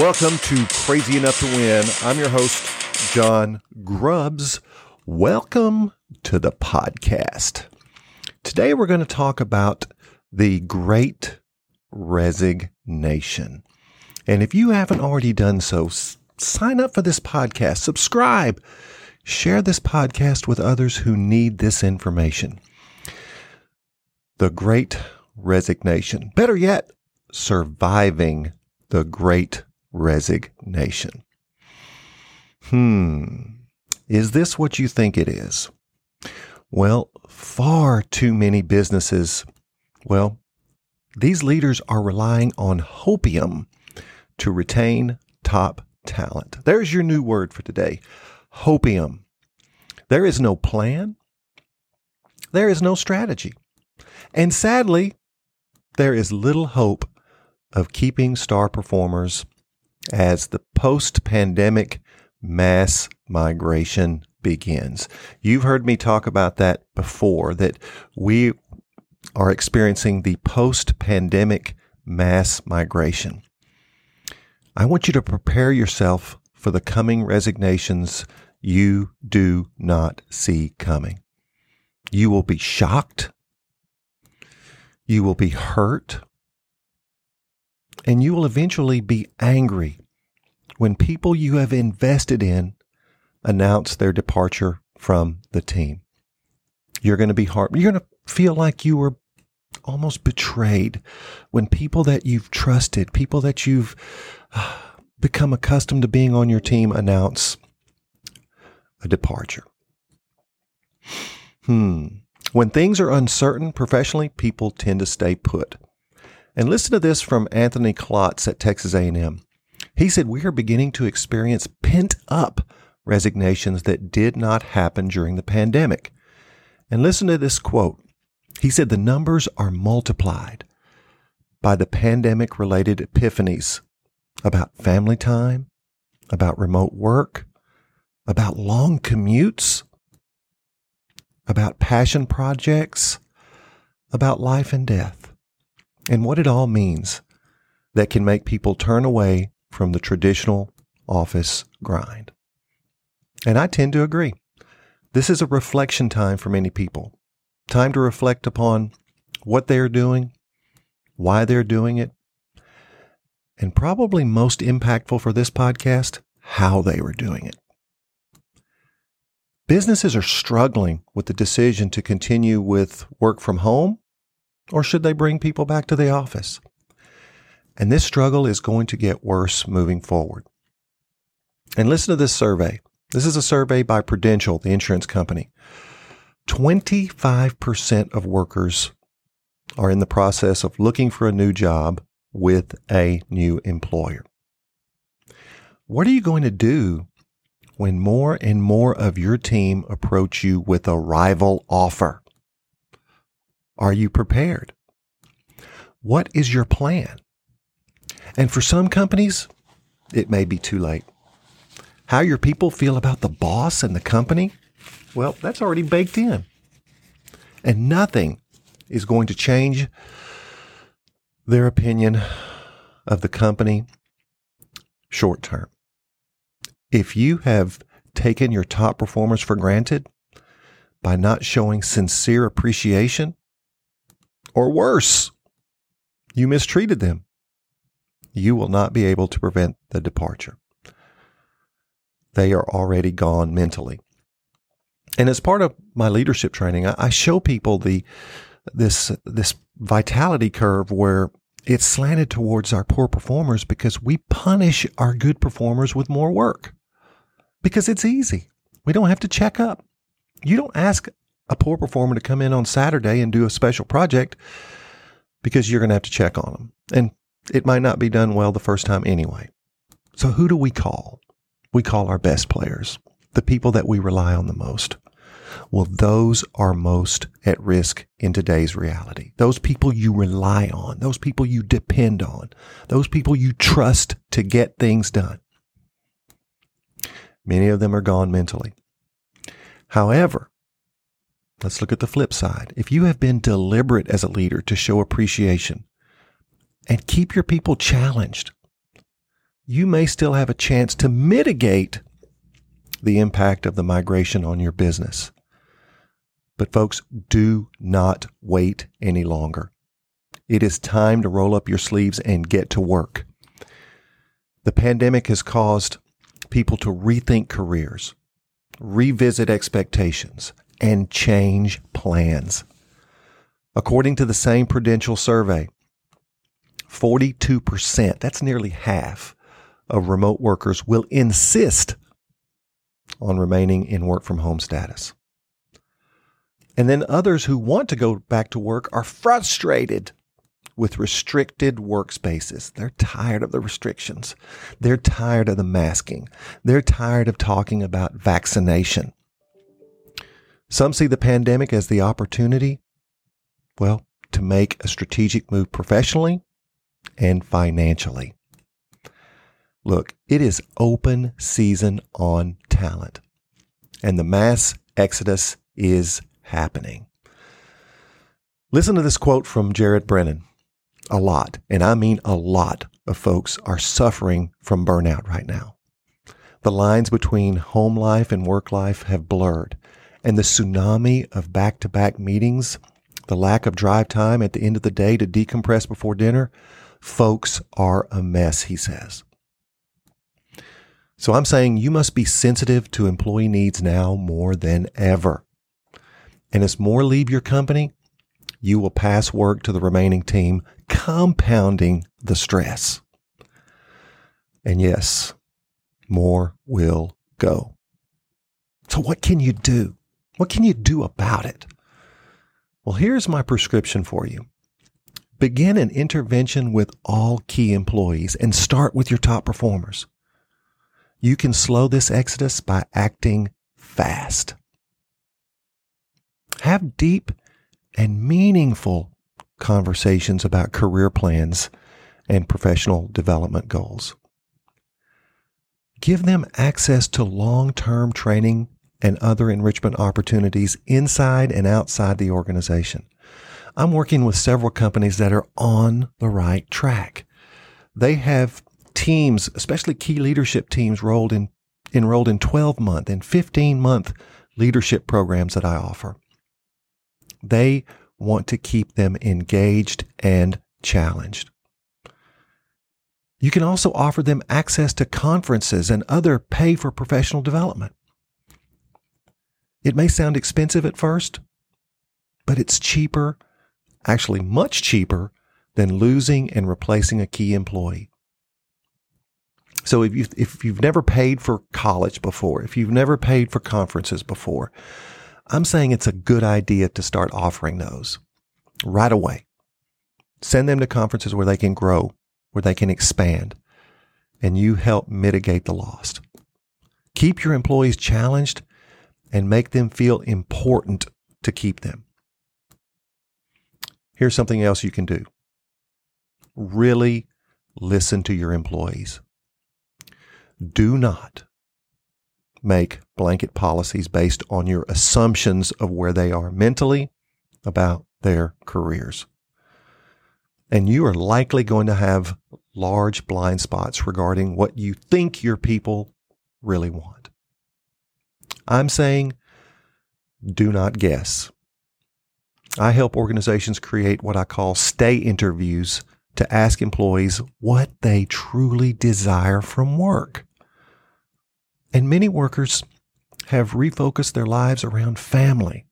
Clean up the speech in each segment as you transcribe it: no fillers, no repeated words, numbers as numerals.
Welcome to Crazy Enough to Win. I'm your host, John Grubbs. Welcome to the podcast. Today we're going to talk about the Great Resignation. And if you haven't already done so, sign up for this podcast, subscribe, share this podcast with others who need this information. The Great Resignation. Better yet, surviving the Great Resignation. Is this what you think it is? Well, far too many businesses, these leaders are relying on hopium to retain top talent. There's your new word for today, hopium. There is no plan. There is no strategy. And sadly, there is little hope of keeping star performers as the post-pandemic mass migration begins. You've heard me talk about that before, that we are experiencing the post-pandemic mass migration. I want you to prepare yourself for the coming resignations you do not see coming. You will be shocked. You will be hurt. And you will eventually be angry when people you have invested in announce their departure from the team. You're going to be hurt. You're going to feel like you were almost betrayed when people that you've trusted, people that you've become accustomed to being on your team, announce a departure. When things are uncertain professionally, people tend to stay put. And listen to this from Anthony Klotz at Texas A&M. He said, "We are beginning to experience pent-up resignations that did not happen during the pandemic." And listen to this quote. He said, "The numbers are multiplied by the pandemic-related epiphanies about family time, about remote work, about long commutes, about passion projects, about life and death, and what it all means that can make people turn away from the traditional office grind." And I tend to agree. This is a reflection time for many people. Time to reflect upon what they are doing, why they're doing it, and probably most impactful for this podcast, how they were doing it. Businesses are struggling with the decision to continue with work from home, or should they bring people back to the office? And this struggle is going to get worse moving forward. And listen to this survey. This is a survey by Prudential, the insurance company. 25% of workers are in the process of looking for a new job with a new employer. What are you going to do when more and more of your team approach you with a rival offer? Are you prepared? What is your plan? And for some companies, it may be too late. How your people feel about the boss and the company, that's already baked in. And nothing is going to change their opinion of the company short term. If you have taken your top performers for granted by not showing sincere appreciation, or worse, you mistreated them, you will not be able to prevent the departure. They are already gone mentally. And as part of my leadership training, I show people this vitality curve where it's slanted towards our poor performers because we punish our good performers with more work because it's easy. We don't have to check up. You don't ask a poor performer to come in on Saturday and do a special project because you're going to have to check on them. And it might not be done well the first time anyway. So who do we call? We call our best players, the people that we rely on the most. Well, those are most at risk in today's reality. Those people you rely on, those people you depend on, those people you trust to get things done. Many of them are gone mentally. However, let's look at the flip side. If you have been deliberate as a leader to show appreciation and keep your people challenged, you may still have a chance to mitigate the impact of the migration on your business. But folks, do not wait any longer. It is time to roll up your sleeves and get to work. The pandemic has caused people to rethink careers, revisit expectations, and change plans. According to the same Prudential survey, 42%, that's nearly half, of remote workers will insist on remaining in work-from-home status. And then others who want to go back to work are frustrated with restricted workspaces. They're tired of the restrictions. They're tired of the masking. They're tired of talking about vaccination. Some see the pandemic as the opportunity, well, to make a strategic move professionally and financially. Look, it is open season on talent, and the mass exodus is happening. Listen to this quote from Jared Brennan. A lot, and I mean a lot, of folks are suffering from burnout right now. The lines between home life and work life have blurred, and the tsunami of back-to-back meetings, the lack of drive time at the end of the day to decompress before dinner, folks are a mess, he says. So I'm saying you must be sensitive to employee needs now more than ever. And as more leave your company, you will pass work to the remaining team, compounding the stress. And yes, more will go. So what can you do? What can you do about it? Well, here's my prescription for you. Begin an intervention with all key employees and start with your top performers. You can slow this exodus by acting fast. Have deep and meaningful conversations about career plans and professional development goals. Give them access to long-term training and other enrichment opportunities inside and outside the organization. I'm working with several companies that are on the right track. They have teams, especially key leadership teams, enrolled in 12-month and 15-month leadership programs that I offer. They want to keep them engaged and challenged. You can also offer them access to conferences and other pay for professional development. It may sound expensive at first, but it's cheaper, actually much cheaper, than losing and replacing a key employee. So if you've never paid for college before, if you've never paid for conferences before, I'm saying it's a good idea to start offering those right away. Send them to conferences where they can grow, where they can expand, and you help mitigate the loss. Keep your employees challenged and make them feel important to keep them. Here's something else you can do. Really listen to your employees. Do not make blanket policies based on your assumptions of where they are mentally about their careers. And you are likely going to have large blind spots regarding what you think your people really want. I'm saying do not guess. I help organizations create what I call stay interviews to ask employees what they truly desire from work. And many workers have refocused their lives around family,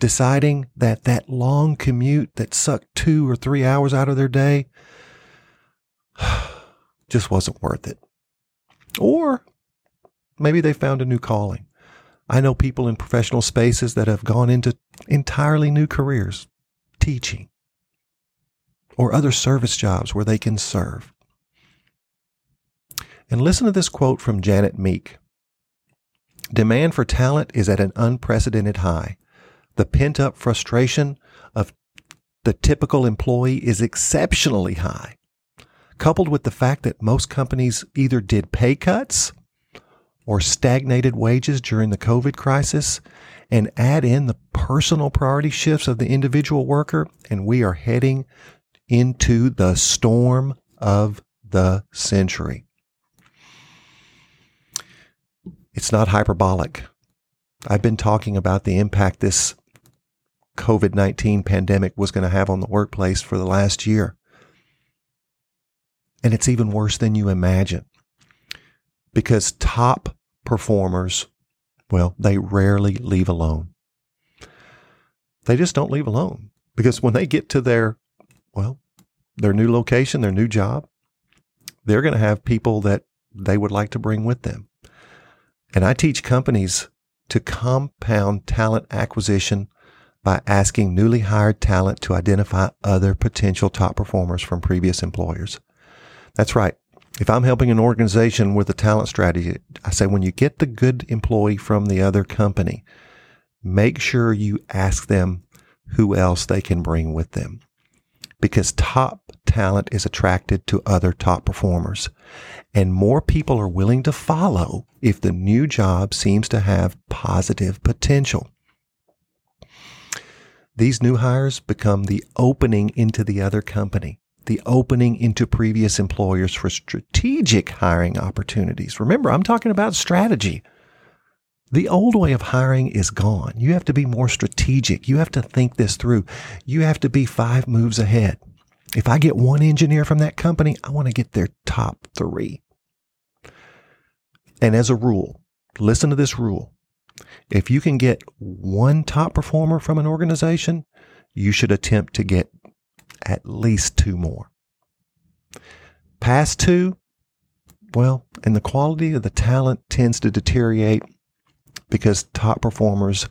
deciding that that long commute that sucked 2 or 3 hours out of their day just wasn't worth it. Or maybe they found a new calling. I know people in professional spaces that have gone into entirely new careers, teaching, or other service jobs where they can serve. And listen to this quote from Janet Meek. Demand for talent is at an unprecedented high. The pent-up frustration of the typical employee is exceptionally high, coupled with the fact that most companies either did pay cuts or stagnated wages during the COVID crisis, and add in the personal priority shifts of the individual worker, and we are heading into the storm of the century. It's not hyperbolic. I've been talking about the impact this COVID-19 pandemic was going to have on the workplace for the last year. And it's even worse than you imagine, because top performers, well, they rarely leave alone. They just don't leave alone, because when they get to their new location, their new job, they're going to have people that they would like to bring with them. And I teach companies to compound talent acquisition by asking newly hired talent to identify other potential top performers from previous employers. That's right. If I'm helping an organization with a talent strategy, I say when you get the good employee from the other company, make sure you ask them who else they can bring with them, because top talent is attracted to other top performers, and more people are willing to follow if the new job seems to have positive potential. These new hires become the opening into the other company, the opening into previous employers for strategic hiring opportunities. Remember, I'm talking about strategy. The old way of hiring is gone. You have to be more strategic. You have to think this through. You have to be 5 moves ahead. If I get 1 engineer from that company, I want to get their top 3. And as a rule, listen to this rule. If you can get 1 top performer from an organization, you should attempt to get at least 2 more. Past 2, and the quality of the talent tends to deteriorate, because top performers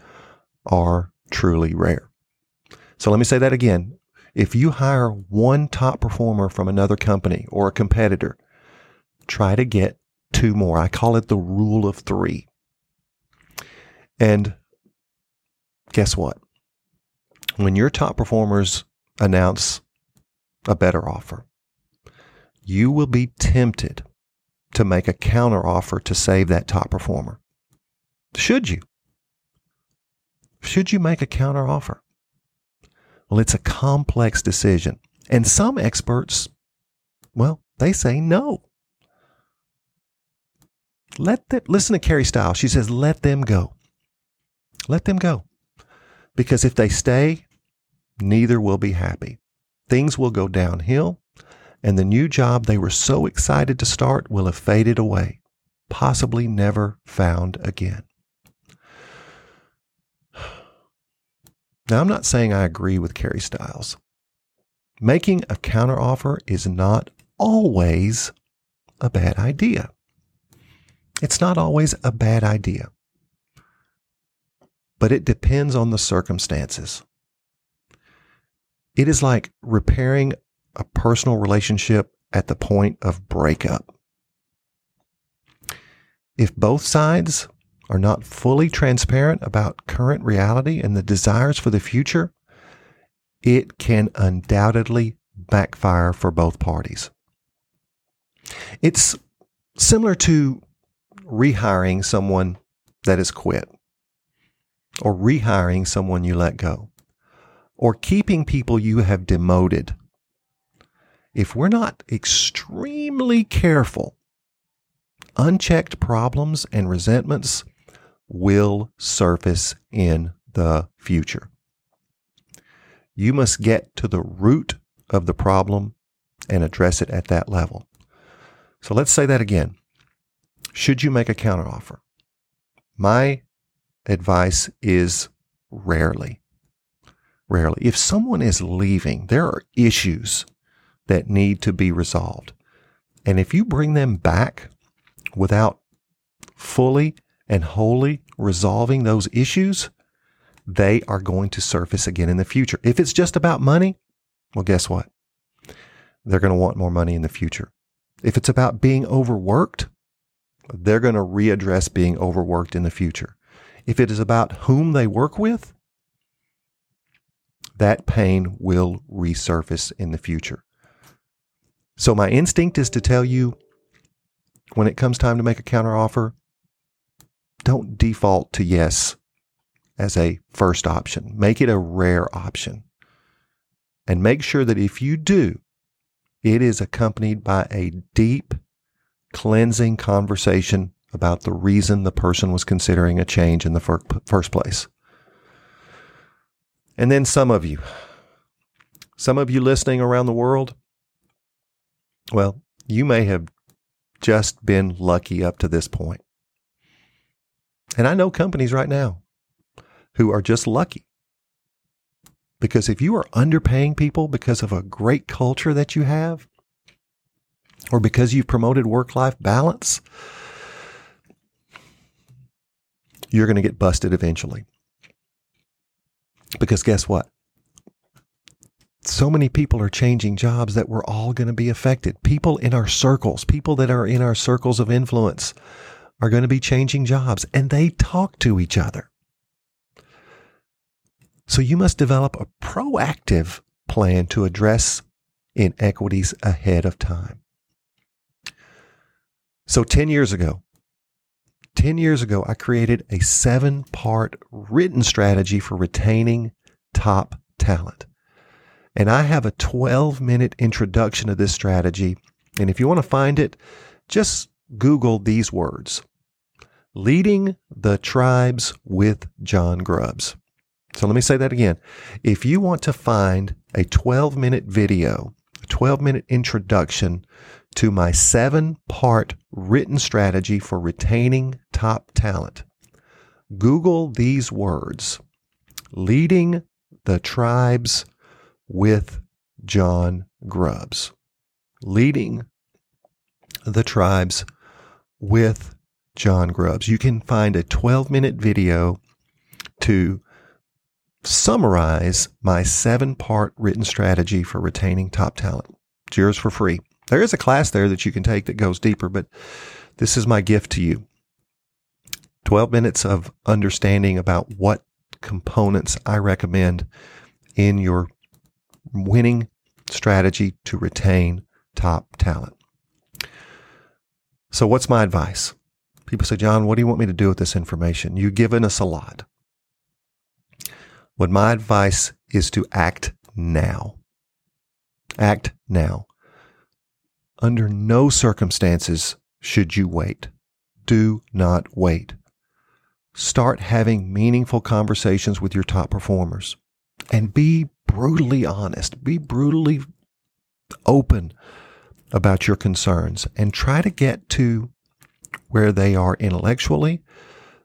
are truly rare. So let me say that again. If you hire 1 top performer from another company or a competitor, try to get 2 more. I call it the rule of 3. And guess what? When your top performers announce a better offer, you will be tempted to make a counter offer to save that top performer. Should you? Should you make a counteroffer? Well, it's a complex decision. And some experts, they say no. Listen to Carrie Stiles. She says, let them go. Let them go. Because if they stay, neither will be happy. Things will go downhill, and the new job they were so excited to start will have faded away, possibly never found again. Now, I'm not saying I agree with Carrie Stiles. Making a counteroffer is not always a bad idea. It's not always a bad idea. But it depends on the circumstances. It is like repairing a personal relationship at the point of breakup. If both sides are not fully transparent about current reality and the desires for the future, it can undoubtedly backfire for both parties. It's similar to rehiring someone that has quit, or rehiring someone you let go, or keeping people you have demoted. If we're not extremely careful, unchecked problems and resentments will surface in the future. You must get to the root of the problem and address it at that level. So let's say that again. Should you make a counteroffer? My advice is rarely. Rarely. If someone is leaving, there are issues that need to be resolved. And if you bring them back without fully and wholly resolving those issues, they are going to surface again in the future. If it's just about money, guess what? They're going to want more money in the future. If it's about being overworked, they're going to readdress being overworked in the future. If it is about whom they work with, that pain will resurface in the future. So my instinct is to tell you, when it comes time to make a counteroffer, don't default to yes as a first option. Make it a rare option. And make sure that if you do, It is accompanied by a deep cleansing conversation about the reason the person was considering a change in the first place. And then some of you listening around the world, well, you may have just been lucky up to this point. And I know companies right now who are just lucky. Because if you are underpaying people because of a great culture that you have, or because you've promoted work-life balance, you're going to get busted eventually. Because guess what? So many people are changing jobs that we're all going to be affected. People in our circles, people that are in our circles of influence are going to be changing jobs, and they talk to each other. So you must develop a proactive plan to address inequities ahead of time. So 10 years ago, I created a 7-part written strategy for retaining top talent. And I have a 12-minute introduction to this strategy. And if you want to find it, just Google these words, Leading the Tribes with John Grubbs. So let me say that again. If you want to find a 12-minute video, a 12-minute introduction to my 7-part written strategy for retaining top talent, Google these words, Leading the Tribes with John Grubbs. Leading the Tribes with John Grubbs. You can find a 12-minute video to summarize my 7-part written strategy for retaining top talent. It's yours for free. There is a class there that you can take that goes deeper, but this is my gift to you. 12 minutes of understanding about what components I recommend in your winning strategy to retain top talent. So what's my advice? People say, John, what do you want me to do with this information? You've given us a lot. What my advice is to act now. Act now. Under no circumstances should you wait. Do not wait. Start having meaningful conversations with your top performers and be brutally honest. Be brutally open about your concerns and try to get to where they are intellectually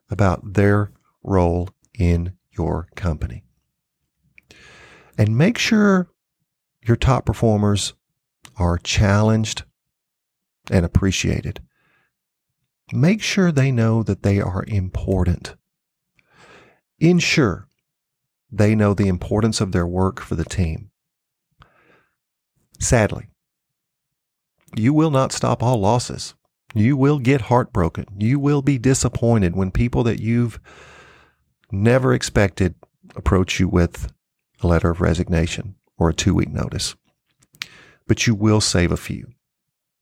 about their role in your company. And make sure your top performers are challenged and appreciated. Make sure they know that they are important. Ensure they know the importance of their work for the team. Sadly, you will not stop all losses. You will get heartbroken. You will be disappointed when people that you've never expected approach you with a letter of resignation or a 2-week notice. But you will save a few.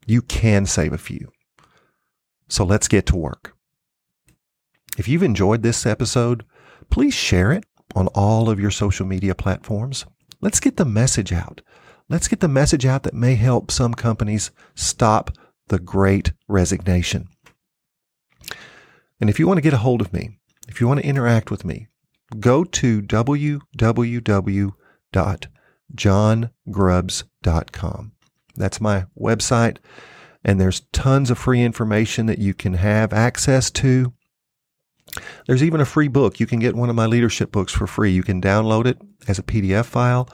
You can save a few. So let's get to work. If you've enjoyed this episode, please share it on all of your social media platforms. Let's get the message out. Let's get the message out that may help some companies stop the great resignation. And if you want to get a hold of me, if you want to interact with me, go to www.johngrubbs.com. That's my website, and there's tons of free information that you can have access to. There's even a free book. You can get one of my leadership books for free. You can download it as a PDF file,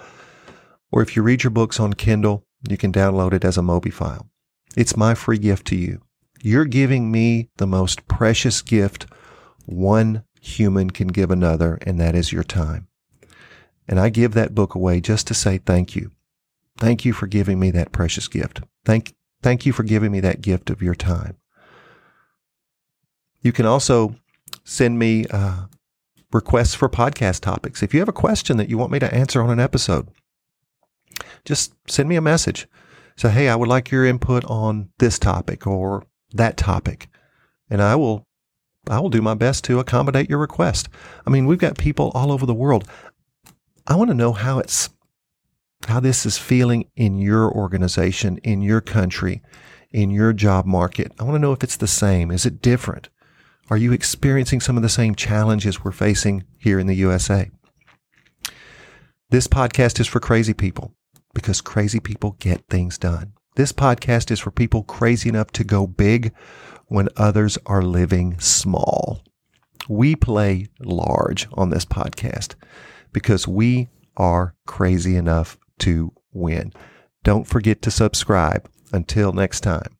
or if you read your books on Kindle, you can download it as a Mobi file. It's my free gift to you. You're giving me the most precious gift one human can give another, and that is your time. And I give that book away just to say thank you. Thank you for giving me that precious gift. Thank you for giving me that gift of your time. You can also send me requests for podcast topics. If you have a question that you want me to answer on an episode, just send me a message. Say, hey, I would like your input on this topic or that topic. And I will do my best to accommodate your request. I mean, we've got people all over the world. I want to know how it's how this is feeling in your organization, in your country, in your job market. I want to know if it's the same. Is it different? Are you experiencing some of the same challenges we're facing here in the USA? This podcast is for crazy people because crazy people get things done. This podcast is for people crazy enough to go big when others are living small. We play large on this podcast because we are crazy enough to win. Don't forget to subscribe. Until next time.